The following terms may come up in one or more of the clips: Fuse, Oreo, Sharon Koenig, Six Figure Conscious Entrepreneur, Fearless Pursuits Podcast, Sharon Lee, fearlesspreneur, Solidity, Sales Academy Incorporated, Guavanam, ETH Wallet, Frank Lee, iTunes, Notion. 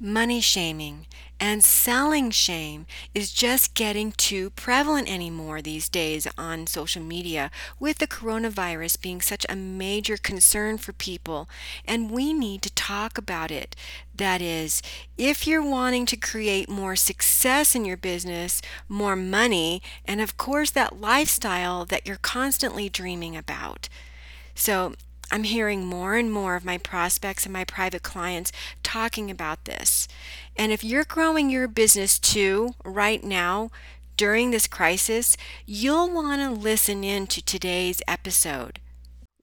money shaming and selling shame is just getting too prevalent anymore these days on social media, with the coronavirus being such a major concern for people, and we need to talk about it. That is, if you're wanting to create more success in your business, more money, and of course that lifestyle that you're constantly dreaming about. So I'm hearing more and more of my prospects and my private clients talking about this. And if you're growing your business too right now during this crisis, you'll want to listen in to today's episode.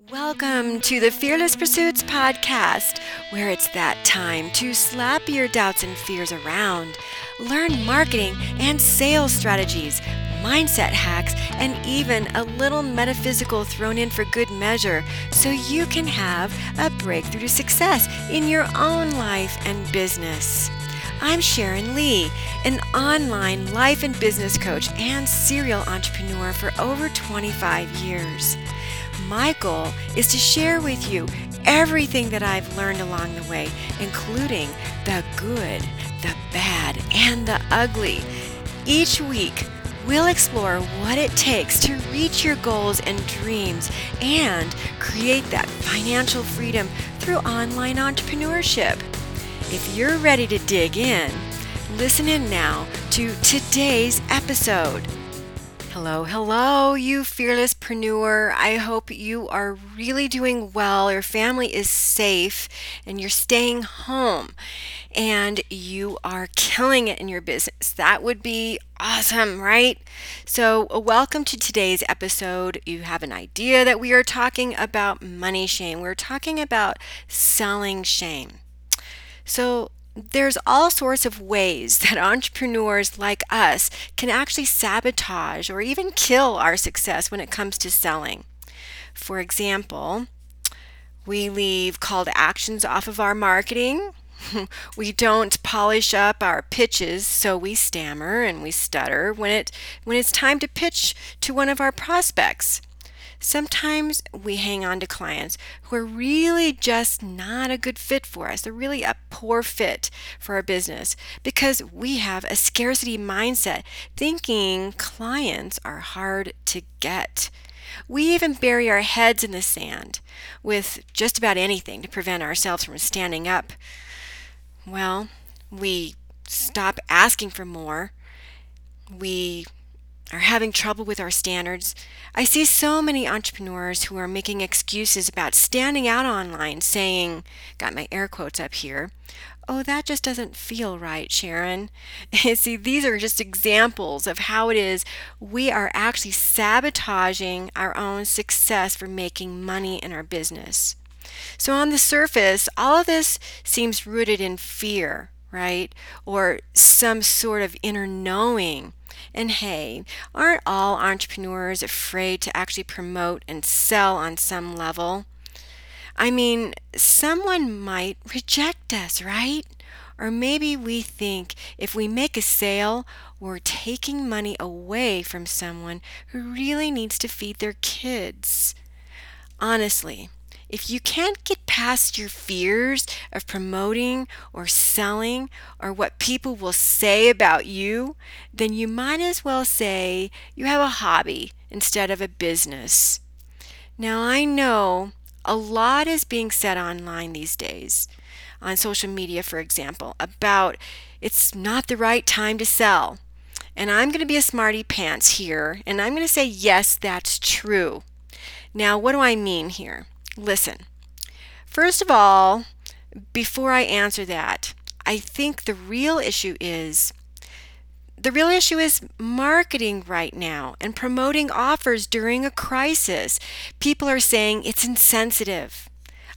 Welcome to the Fearless Pursuits Podcast, where it's that time to slap your doubts and fears around, learn marketing and sales strategies, mindset hacks, and even a little metaphysical thrown in for good measure, so you can have a breakthrough to success in your own life and business. I'm Sharon Lee, an online life and business coach and serial entrepreneur for over 25 years. My goal is to share with you everything that I've learned along the way, including the good, the bad, and the ugly. Each week, we'll explore what it takes to reach your goals and dreams and create that financial freedom through online entrepreneurship. If you're ready to dig in, listen in now to today's episode. Hello, hello, you fearlesspreneur. I hope you are really doing well, your family is safe, and you're staying home, and you are killing it in your business. That would be awesome, right? So welcome to today's episode. You have an idea that we are talking about money shame. We're talking about selling shame. So there's all sorts of ways that entrepreneurs like us can actually sabotage or even kill our success when it comes to selling. For example, we leave call to actions off of our marketing. We don't polish up our pitches, so we stammer and we stutter when it's time to pitch to one of our prospects. Sometimes we hang on to clients who are really just not a good fit for us. They're really a poor fit for our business because we have a scarcity mindset, thinking clients are hard to get. We even bury our heads in the sand with just about anything to prevent ourselves from standing up. Well, we stop asking for more. We are having trouble with our standards. I see so many entrepreneurs who are making excuses about standing out online, saying, got my air quotes up here, "Oh, that just doesn't feel right, Sharon." See, these are just examples of how it is we are actually sabotaging our own success for making money in our business. So on the surface, all of this seems rooted in fear, right? Or some sort of inner knowing. And hey, aren't all entrepreneurs afraid to actually promote and sell on some level? I mean, someone might reject us, right? Or maybe we think if we make a sale, we're taking money away from someone who really needs to feed their kids. Honestly, if you can't get past your fears of promoting or selling or what people will say about you, then you might as well say you have a hobby instead of a business. Now, I know a lot is being said online these days, on social media, for example, about it's not the right time to sell. And I'm going to be a smarty pants here, and I'm going to say, yes, that's true. Now, what do I mean here? Listen, first of all, before I answer that, I think the real issue is marketing right now and promoting offers during a crisis. People are saying it's insensitive.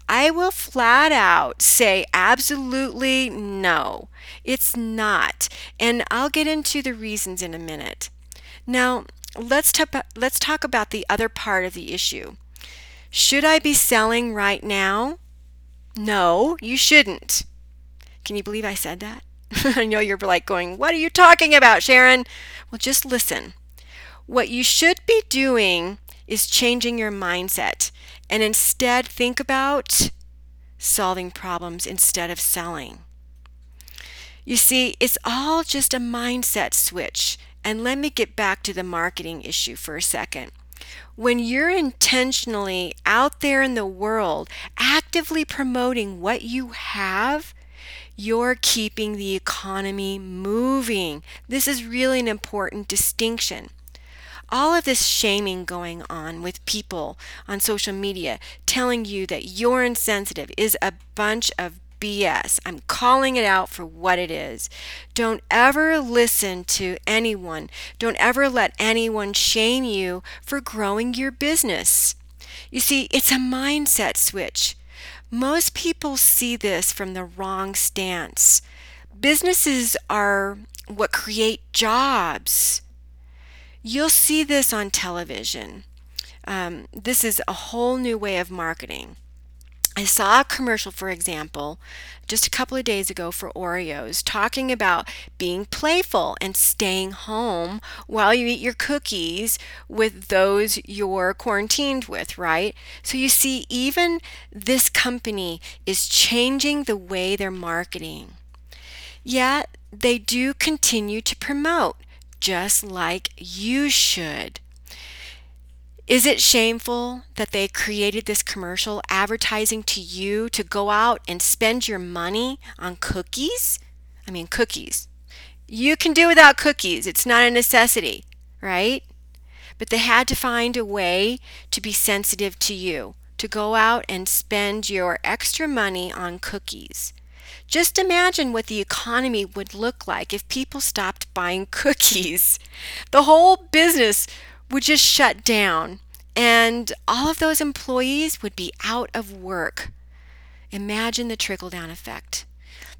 I will flat out say absolutely no, it's not. And I'll get into the reasons in a minute. Now, let's talk about the other part of the issue. Should I be selling right now? No, you shouldn't. Can you believe I said that? I know you're like going, what are you talking about, Sharon? Well, just listen. What you should be doing is changing your mindset and instead think about solving problems instead of selling. You see, it's all just a mindset switch. And let me get back to the marketing issue for a second. When you're intentionally out there in the world, actively promoting what you have, you're keeping the economy moving. This is really an important distinction. All of this shaming going on with people on social media telling you that you're insensitive is a bunch of BS. I'm calling it out for what it is. Don't ever listen to anyone. Don't ever let anyone shame you for growing your business. You see, it's a mindset switch. Most people see this from the wrong stance. Businesses are what create jobs. You'll see this on television. This is a whole new way of marketing. I saw a commercial, for example, just a couple of days ago for Oreos talking about being playful and staying home while you eat your cookies with those you're quarantined with, right? So you see, even this company is changing the way they're marketing. Yet they do continue to promote, just like you should. Is it shameful that they created this commercial advertising to you to go out and spend your money on cookies? I mean, cookies. You can do without cookies. It's not a necessity, right? But they had to find a way to be sensitive to you, to go out and spend your extra money on cookies. Just imagine what the economy would look like if people stopped buying cookies. The whole business would just shut down, and all of those employees would be out of work. Imagine the trickle-down effect.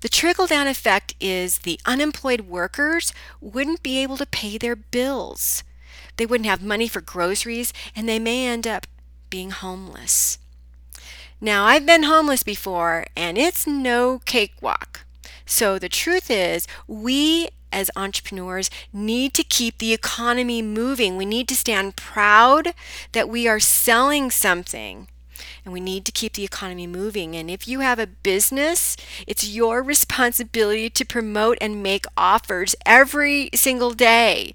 The trickle-down effect is the unemployed workers wouldn't be able to pay their bills. They wouldn't have money for groceries, and they may end up being homeless. Now, I've been homeless before, and it's no cakewalk. So the truth is, we as entrepreneurs need to keep the economy moving. We need to stand proud that we are selling something, and we need to keep the economy moving. And if you have a business, it's your responsibility to promote and make offers every single day.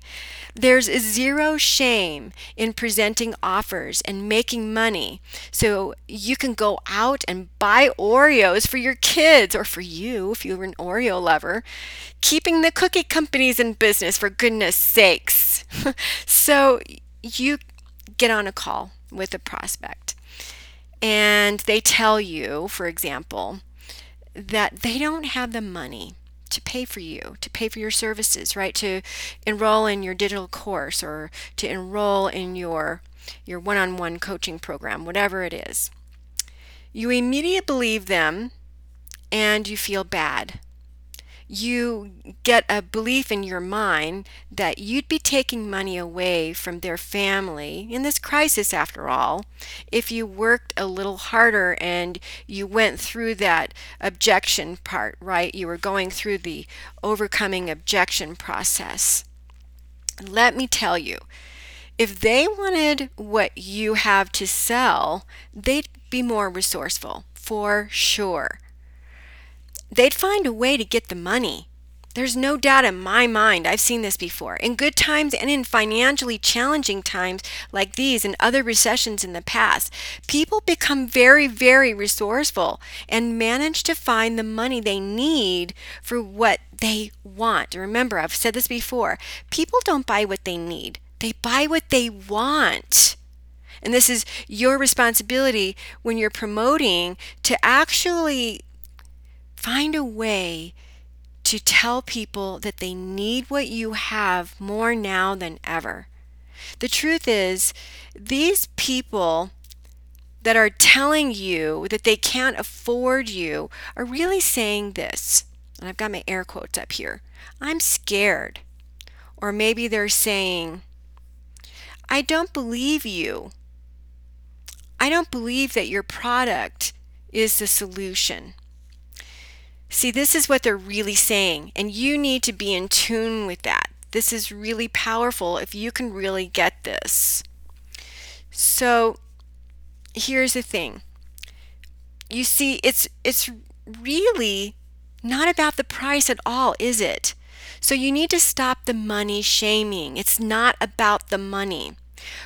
There's zero shame in presenting offers and making money. So you can go out and buy Oreos for your kids, or for you if you're an Oreo lover, keeping the cookie companies in business, for goodness sakes. So you get on a call with a prospect and they tell you, for example, that they don't have the money to pay for you, to pay for your services, right? To enroll in your digital course or to enroll in your one-on-one coaching program, whatever it is. You immediately believe them and you feel bad. You get a belief in your mind that you'd be taking money away from their family in this crisis, after all, if you worked a little harder and you went through that objection part, right? You were going through the overcoming objection process. Let me tell you, if they wanted what you have to sell, they'd be more resourceful, for sure. They'd find a way to get the money. There's no doubt in my mind. I've seen this before. In good times and in financially challenging times like these and other recessions in the past, people become very, very resourceful and manage to find the money they need for what they want. Remember, I've said this before. People don't buy what they need. They buy what they want. And this is your responsibility when you're promoting to actually find a way to tell people that they need what you have more now than ever. The truth is, these people that are telling you that they can't afford you are really saying this, and I've got my air quotes up here, I'm scared. Or maybe they're saying, I don't believe you. I don't believe that your product is the solution. See, this is what they're really saying, and you need to be in tune with that. This is really powerful if you can really get this. So here's the thing. You see, it's really Not about the price at all, is it? So you need to stop the money shaming. It's not about the money.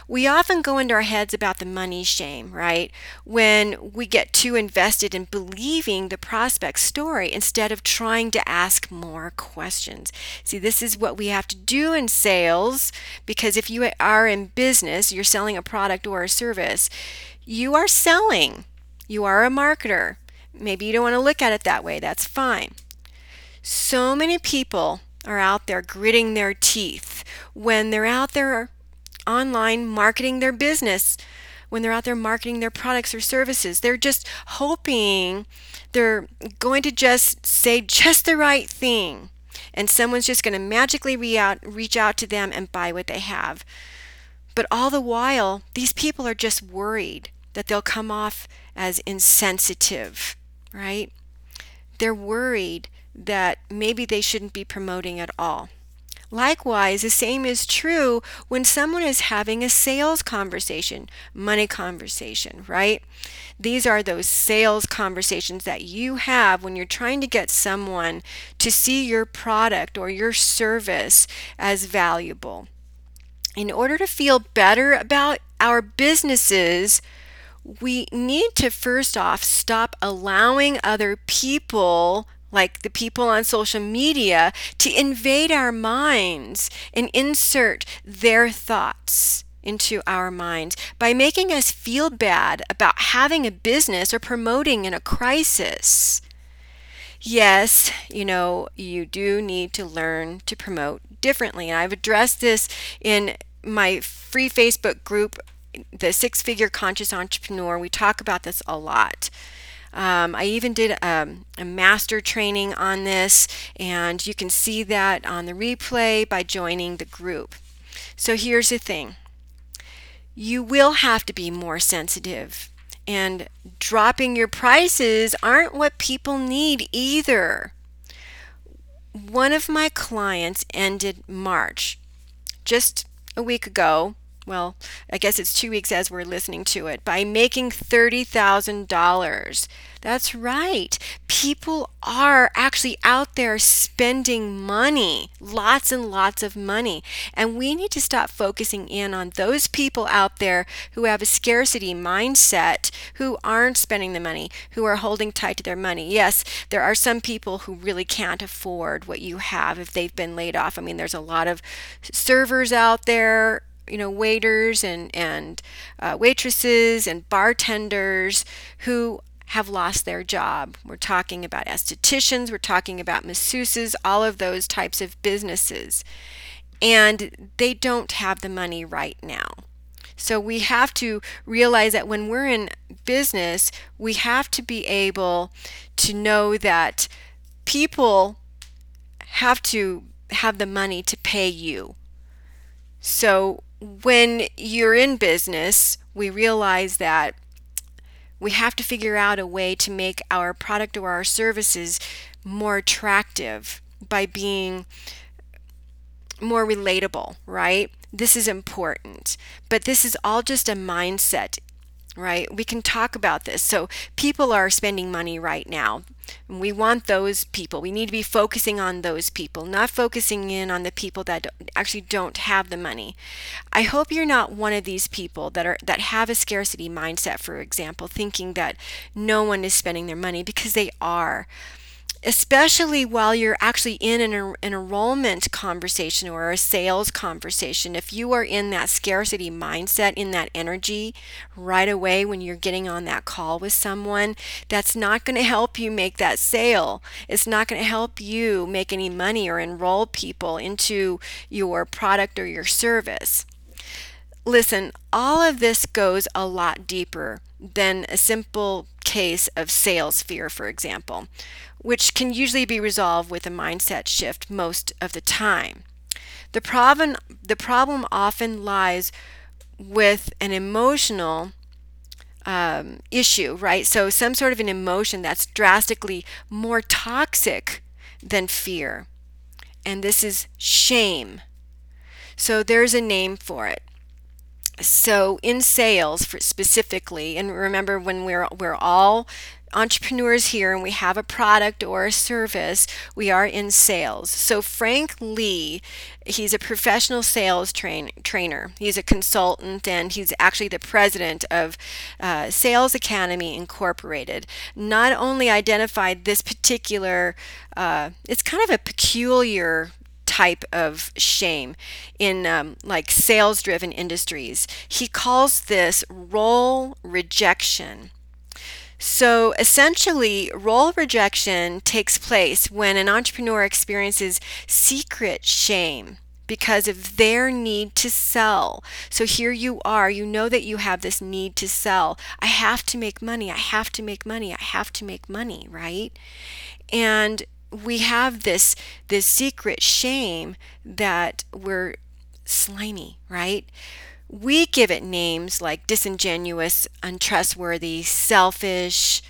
We often go into our heads about the money shame, right? When we get too invested in believing the prospect's story instead of trying to ask more questions. See, this is what we have to do in sales, because if you are in business, you're selling a product or a service, you are selling. You are a marketer. Maybe you don't want to look at it that way. That's fine. So many people are out there gritting their teeth when they're out there online marketing their business, when they're out there marketing their products or services. They're just hoping they're going to just say just the right thing, and someone's just going to magically reach out to them and buy what they have. But all the while, these people are just worried that they'll come off as insensitive, right? They're worried that maybe they shouldn't be promoting at all. Likewise, the same is true when someone is having a sales conversation, money conversation, right? These are those sales conversations that you have when you're trying to get someone to see your product or your service as valuable. In order to feel better about our businesses, we need to first off stop allowing other people, like the people on social media, to invade our minds and insert their thoughts into our minds by making us feel bad about having a business or promoting in a crisis. Yes, you do need to learn to promote differently. And I've addressed this in my free Facebook group, the Six Figure Conscious Entrepreneur. We talk about this a lot. I even did a master training on this, and you can see that on the replay by joining the group. So here's the thing. You will have to be more sensitive, and dropping your prices aren't what people need either. One of my clients ended March, just a week ago, well, I guess it's 2 weeks as we're listening to it, by making $30,000. That's right. People are actually out there spending money, lots and lots of money. And we need to stop focusing in on those people out there who have a scarcity mindset, who aren't spending the money, who are holding tight to their money. Yes, there are some people who really can't afford what you have if they've been laid off. I mean, there's a lot of servers out there, waiters and waitresses and bartenders who have lost their job. We're talking about estheticians, we're talking about masseuses, all of those types of businesses. And they don't have the money right now. So we have to realize that when we're in business, we have to be able to know that people have to have the money to pay you. So when you're in business, we realize that we have to figure out a way to make our product or our services more attractive by being more relatable, right? This is important, but this is all just a mindset, right? We can talk about this. So people are spending money right now. We want those people. We need to be focusing on those people, not focusing in on the people that actually don't have the money. I hope you're not one of these people that have a scarcity mindset, for example, thinking that no one is spending their money, because they are. Especially while you're actually in an enrollment conversation or a sales conversation, if you are in that scarcity mindset, in that energy right away when you're getting on that call with someone, that's not going to help you make that sale. It's not going to help you make any money or enroll people into your product or your service. Listen, all of this goes a lot deeper than a simple case of sales fear, for example, which can usually be resolved with a mindset shift most of the time. The problem often lies with an emotional issue, right? So some sort of an emotion that's drastically more toxic than fear. And this is shame. So there's a name for it. So in sales specifically, and remember when we're all entrepreneurs here and we have a product or a service, we are in sales. So Frank Lee, he's a professional sales trainer. He's a consultant, and he's actually the president of Sales Academy Incorporated. Not only identified this particular, it's kind of a peculiar type of shame in like sales-driven industries. He calls this role rejection. So essentially, role rejection takes place when an entrepreneur experiences secret shame because of their need to sell. So here you are, you know that you have this need to sell. I have to make money, I have to make money, I have to make money, right? And we have this secret shame that we're slimy, right? We give it names like disingenuous, untrustworthy, selfish,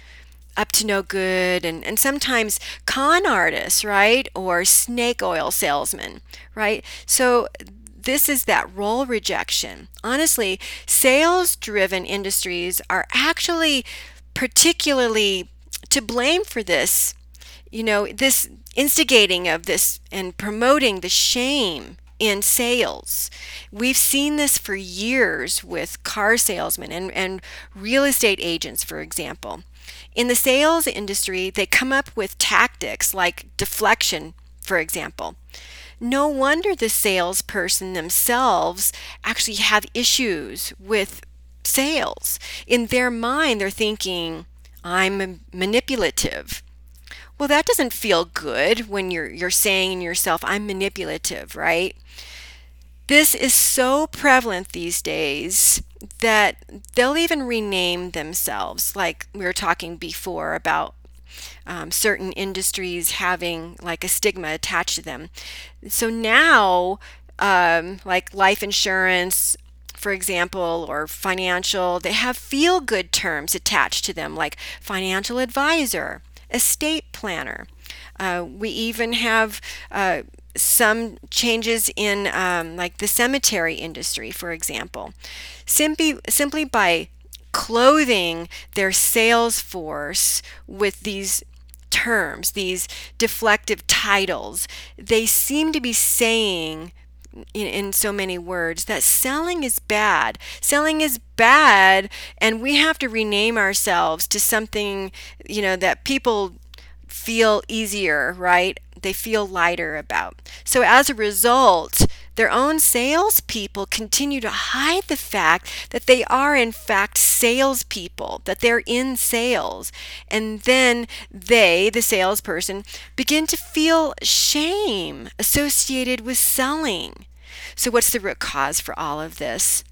up to no good, and sometimes con artists, right? Or snake oil salesmen, right? So this is that role rejection. Honestly, sales-driven industries are actually particularly to blame for this, you know, this instigating of this and promoting the shame in sales. We've seen this for years with car salesmen and real estate agents, for example. In the sales industry, they come up with tactics like deflection, for example. No wonder the salesperson themselves actually have issues with sales. In their mind, they're thinking, I'm manipulative. Well, that doesn't feel good when you're saying to yourself, I'm manipulative, right? This is so prevalent these days that they'll even rename themselves, like we were talking before about certain industries having like a stigma attached to them. So now, like life insurance, for example, or financial, they have feel-good terms attached to them, like financial advisor, estate planner. We even have some changes in like the cemetery industry, for example. Simply by clothing their sales force with these terms, these deflective titles, they seem to be saying in so many words that selling is bad. Selling is bad, and we have to rename ourselves to something, you know, that people feel easier, right? They feel lighter about. So as a result, their own salespeople continue to hide the fact that they are in fact salespeople, that they're in sales. And then they, the salesperson, begin to feel shame associated with selling. So what's the root cause for all of this?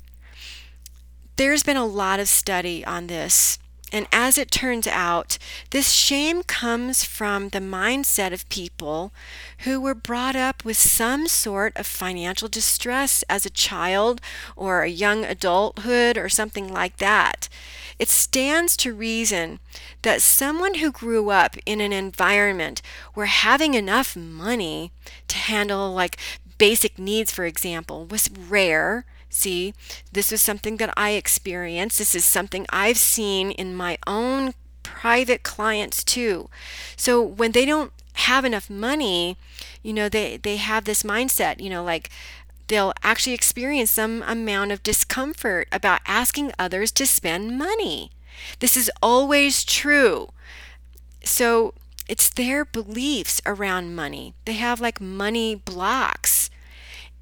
There's been a lot of study on this. And as it turns out, this shame comes from the mindset of people who were brought up with some sort of financial distress as a child or a young adulthood or something like that. It stands to reason that someone who grew up in an environment where having enough money to handle like basic needs, for example, was rare. See, this is something that I experienced. This is something I've seen in my own private clients too. So when they don't have enough money, you know, they have this mindset, you know, like they'll actually experience some amount of discomfort about asking others to spend money. This is always true. So it's their beliefs around money. They have like money blocks.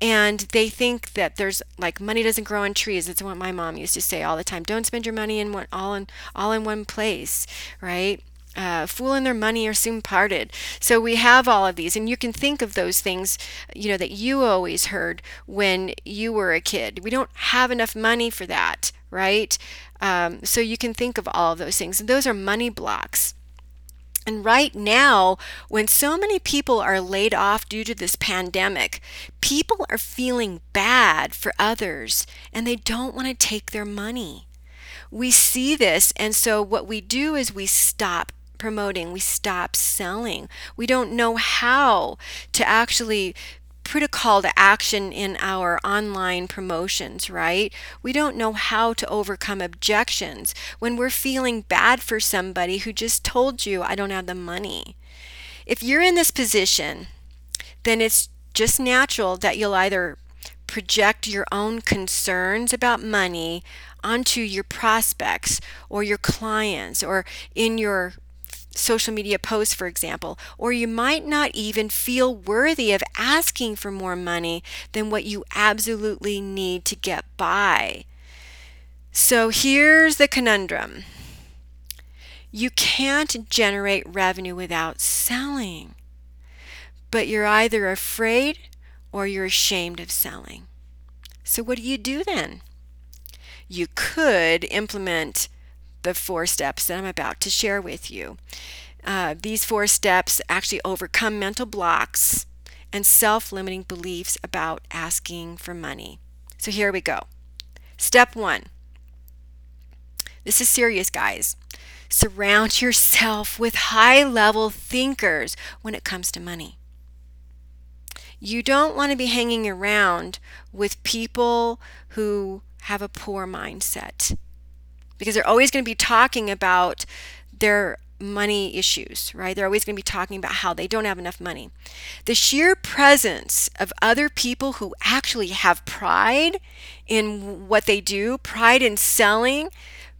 And they think that there's like money doesn't grow on trees. That's what my mom used to say all the time. Don't spend your money all in one place, right? Fool and their money are soon parted. So we have all of these, and you can think of those things, you know, that you always heard when you were a kid. We don't have enough money for that, right? So you can think of all of those things, and those are money blocks. And right now, when so many people are laid off due to this pandemic, people are feeling bad for others and they don't want to take their money. We see this, and so what we do is we stop promoting, we stop selling. We don't know how to actually put a call to action in our online promotions, right? We don't know how to overcome objections when we're feeling bad for somebody who just told you, I don't have the money. If you're in this position, then it's just natural that you'll either project your own concerns about money onto your prospects or your clients or in your social media posts, for example, or you might not even feel worthy of asking for more money than what you absolutely need to get by. So here's the conundrum. You can't generate revenue without selling, but you're either afraid or you're ashamed of selling. So what do you do then? You could implement the 4 steps that I'm about to share with you. These 4 steps actually overcome mental blocks and self-limiting beliefs about asking for money. So here we go. Step 1. This is serious, guys. Surround yourself with high-level thinkers when it comes to money. You don't want to be hanging around with people who have a poor mindset, because they're always going to be talking about their money issues, right? They're always going to be talking about how they don't have enough money. The sheer presence of other people who actually have pride in what they do, pride in selling,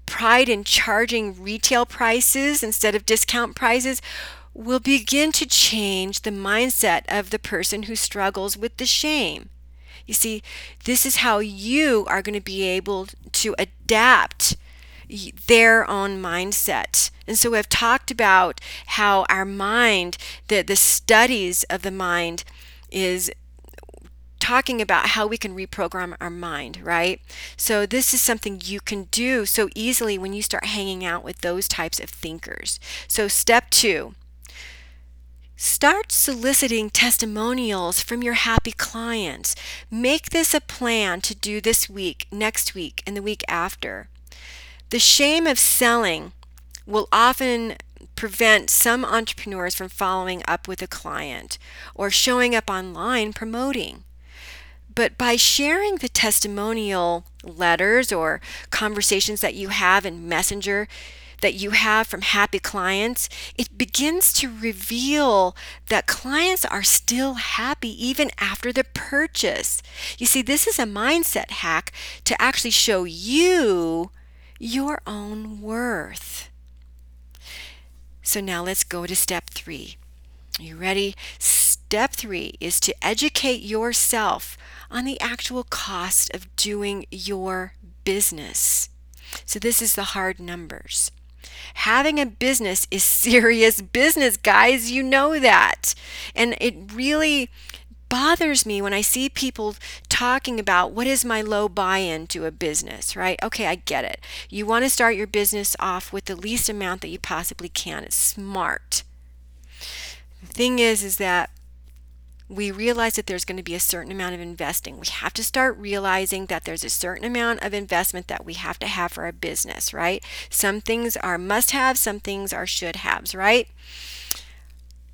pride in charging retail prices instead of discount prices, will begin to change the mindset of the person who struggles with the shame. You see, this is how you are going to be able to adapt their own mindset. And so I've talked about how our mind, the studies of the mind is talking about how we can reprogram our mind, right? So this is something you can do so easily when you start hanging out with those types of thinkers. So step 2, start soliciting testimonials from your happy clients. Make this a plan to do this week, next week, and the week after. The shame of selling will often prevent some entrepreneurs from following up with a client or showing up online promoting. But by sharing the testimonial letters or conversations that you have in Messenger that you have from happy clients, it begins to reveal that clients are still happy even after the purchase. You see, this is a mindset hack to actually show you your own worth. So now let's go to step 3. Are you ready? Step 3 is to educate yourself on the actual cost of doing your business. So this is the hard numbers. Having a business is serious business, guys. You know that. And it really bothers me when I see people talking about what is my low buy-in to a business, right? Okay, I get it. You want to start your business off with the least amount that you possibly can. It's smart. The thing is that we realize that there's going to be a certain amount of investing. We have to start realizing that there's a certain amount of investment that we have to have for our business, right? Some things are must-haves, some things are should-haves, right?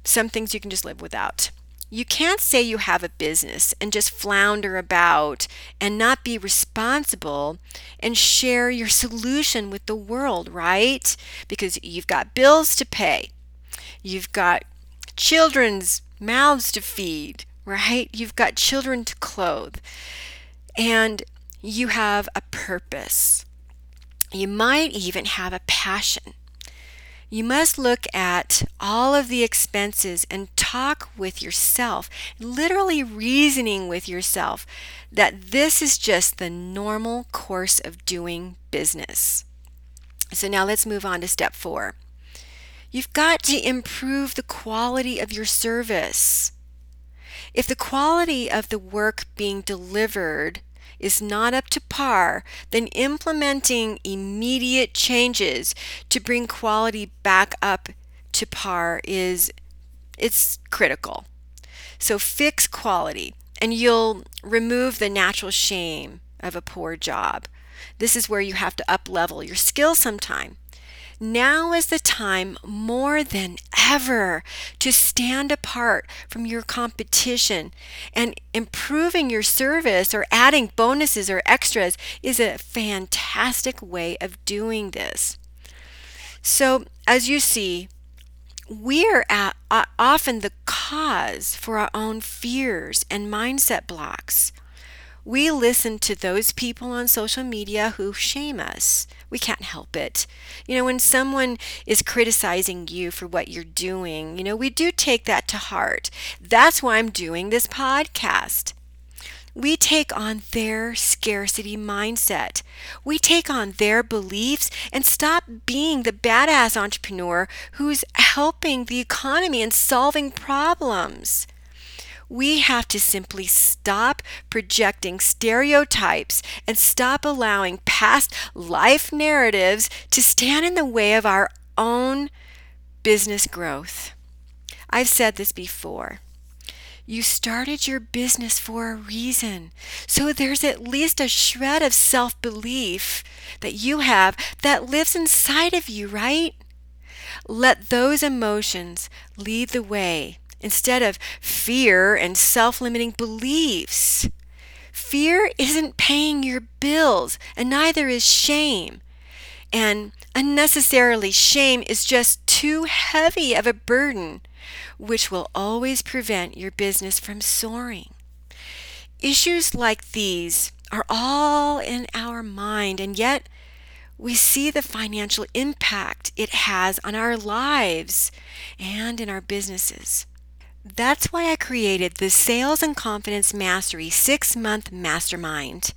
Some things you can just live without. You can't say you have a business and just flounder about and not be responsible and share your solution with the world, right? Because you've got bills to pay. You've got children's mouths to feed, right? You've got children to clothe. And you have a purpose. You might even have a passion. You must look at all of the expenses and talk with yourself, literally reasoning with yourself that this is just the normal course of doing business. So now let's move on to step 4. You've got to improve the quality of your service. If the quality of the work being delivered is not up to par, then implementing immediate changes to bring quality back up to par it's critical. So fix quality and you'll remove the natural shame of a poor job. This is where you have to up-level your skill sometime. Now is the time more than ever to stand apart from your competition, and improving your service or adding bonuses or extras is a fantastic way of doing this. So as you see, we're often the cause for our own fears and mindset blocks. We listen to those people on social media who shame us. We can't help it. You know, when someone is criticizing you for what you're doing, you know, we do take that to heart. That's why I'm doing this podcast. We take on their scarcity mindset. We take on their beliefs and stop being the badass entrepreneur who's helping the economy and solving problems. We have to simply stop projecting stereotypes and stop allowing past life narratives to stand in the way of our own business growth. I've said this before. You started your business for a reason, so there's at least a shred of self-belief that you have that lives inside of you, right? Let those emotions lead the way instead of fear and self-limiting beliefs. Fear isn't paying your bills, and neither is shame. And unnecessarily, shame is just too heavy of a burden, which will always prevent your business from soaring. Issues like these are all in our mind, and yet we see the financial impact it has on our lives and in our businesses. That's why I created the Sales and Confidence Mastery 6-month mastermind.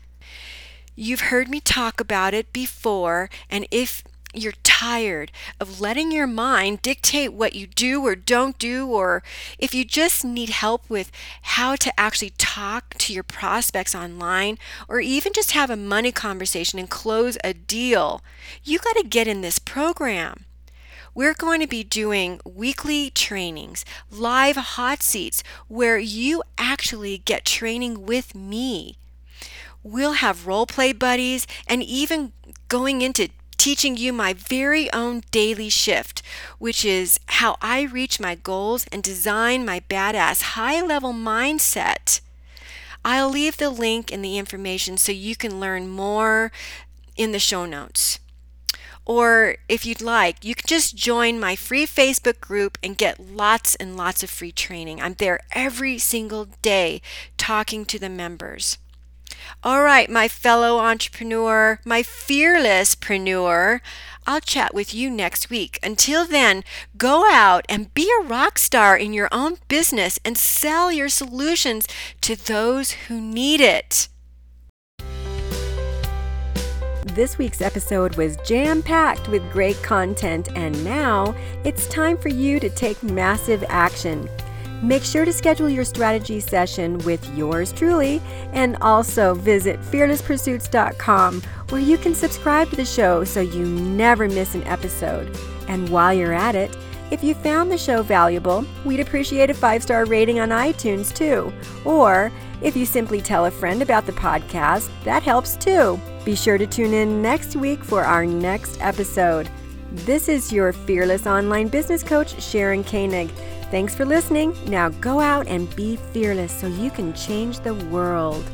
You've heard me talk about it before, and if you're tired of letting your mind dictate what you do or don't do, or if you just need help with how to actually talk to your prospects online, or even just have a money conversation and close a deal, you got to get in this program. We're going to be doing weekly trainings, live hot seats, where you actually get training with me. We'll have role play buddies, and even going into teaching you my very own daily shift, which is how I reach my goals and design my badass high-level mindset. I'll leave the link in the information so you can learn more in the show notes. Or if you'd like, you can just join my free Facebook group and get lots and lots of free training. I'm there every single day talking to the members. All right, my fellow entrepreneur, my fearlesspreneur, I'll chat with you next week. Until then, go out and be a rock star in your own business and sell your solutions to those who need it. This week's episode was jam-packed with great content, and now it's time for you to take massive action. Make sure to schedule your strategy session with yours truly, and also visit fearlesspursuits.com, where you can subscribe to the show so you never miss an episode. And while you're at it, if you found the show valuable, we'd appreciate a 5-star rating on iTunes too. Or if you simply tell a friend about the podcast, that helps too. Be sure to tune in next week for our next episode. This is your fearless online business coach, Sharon Koenig. Thanks for listening. Now go out and be fearless so you can change the world.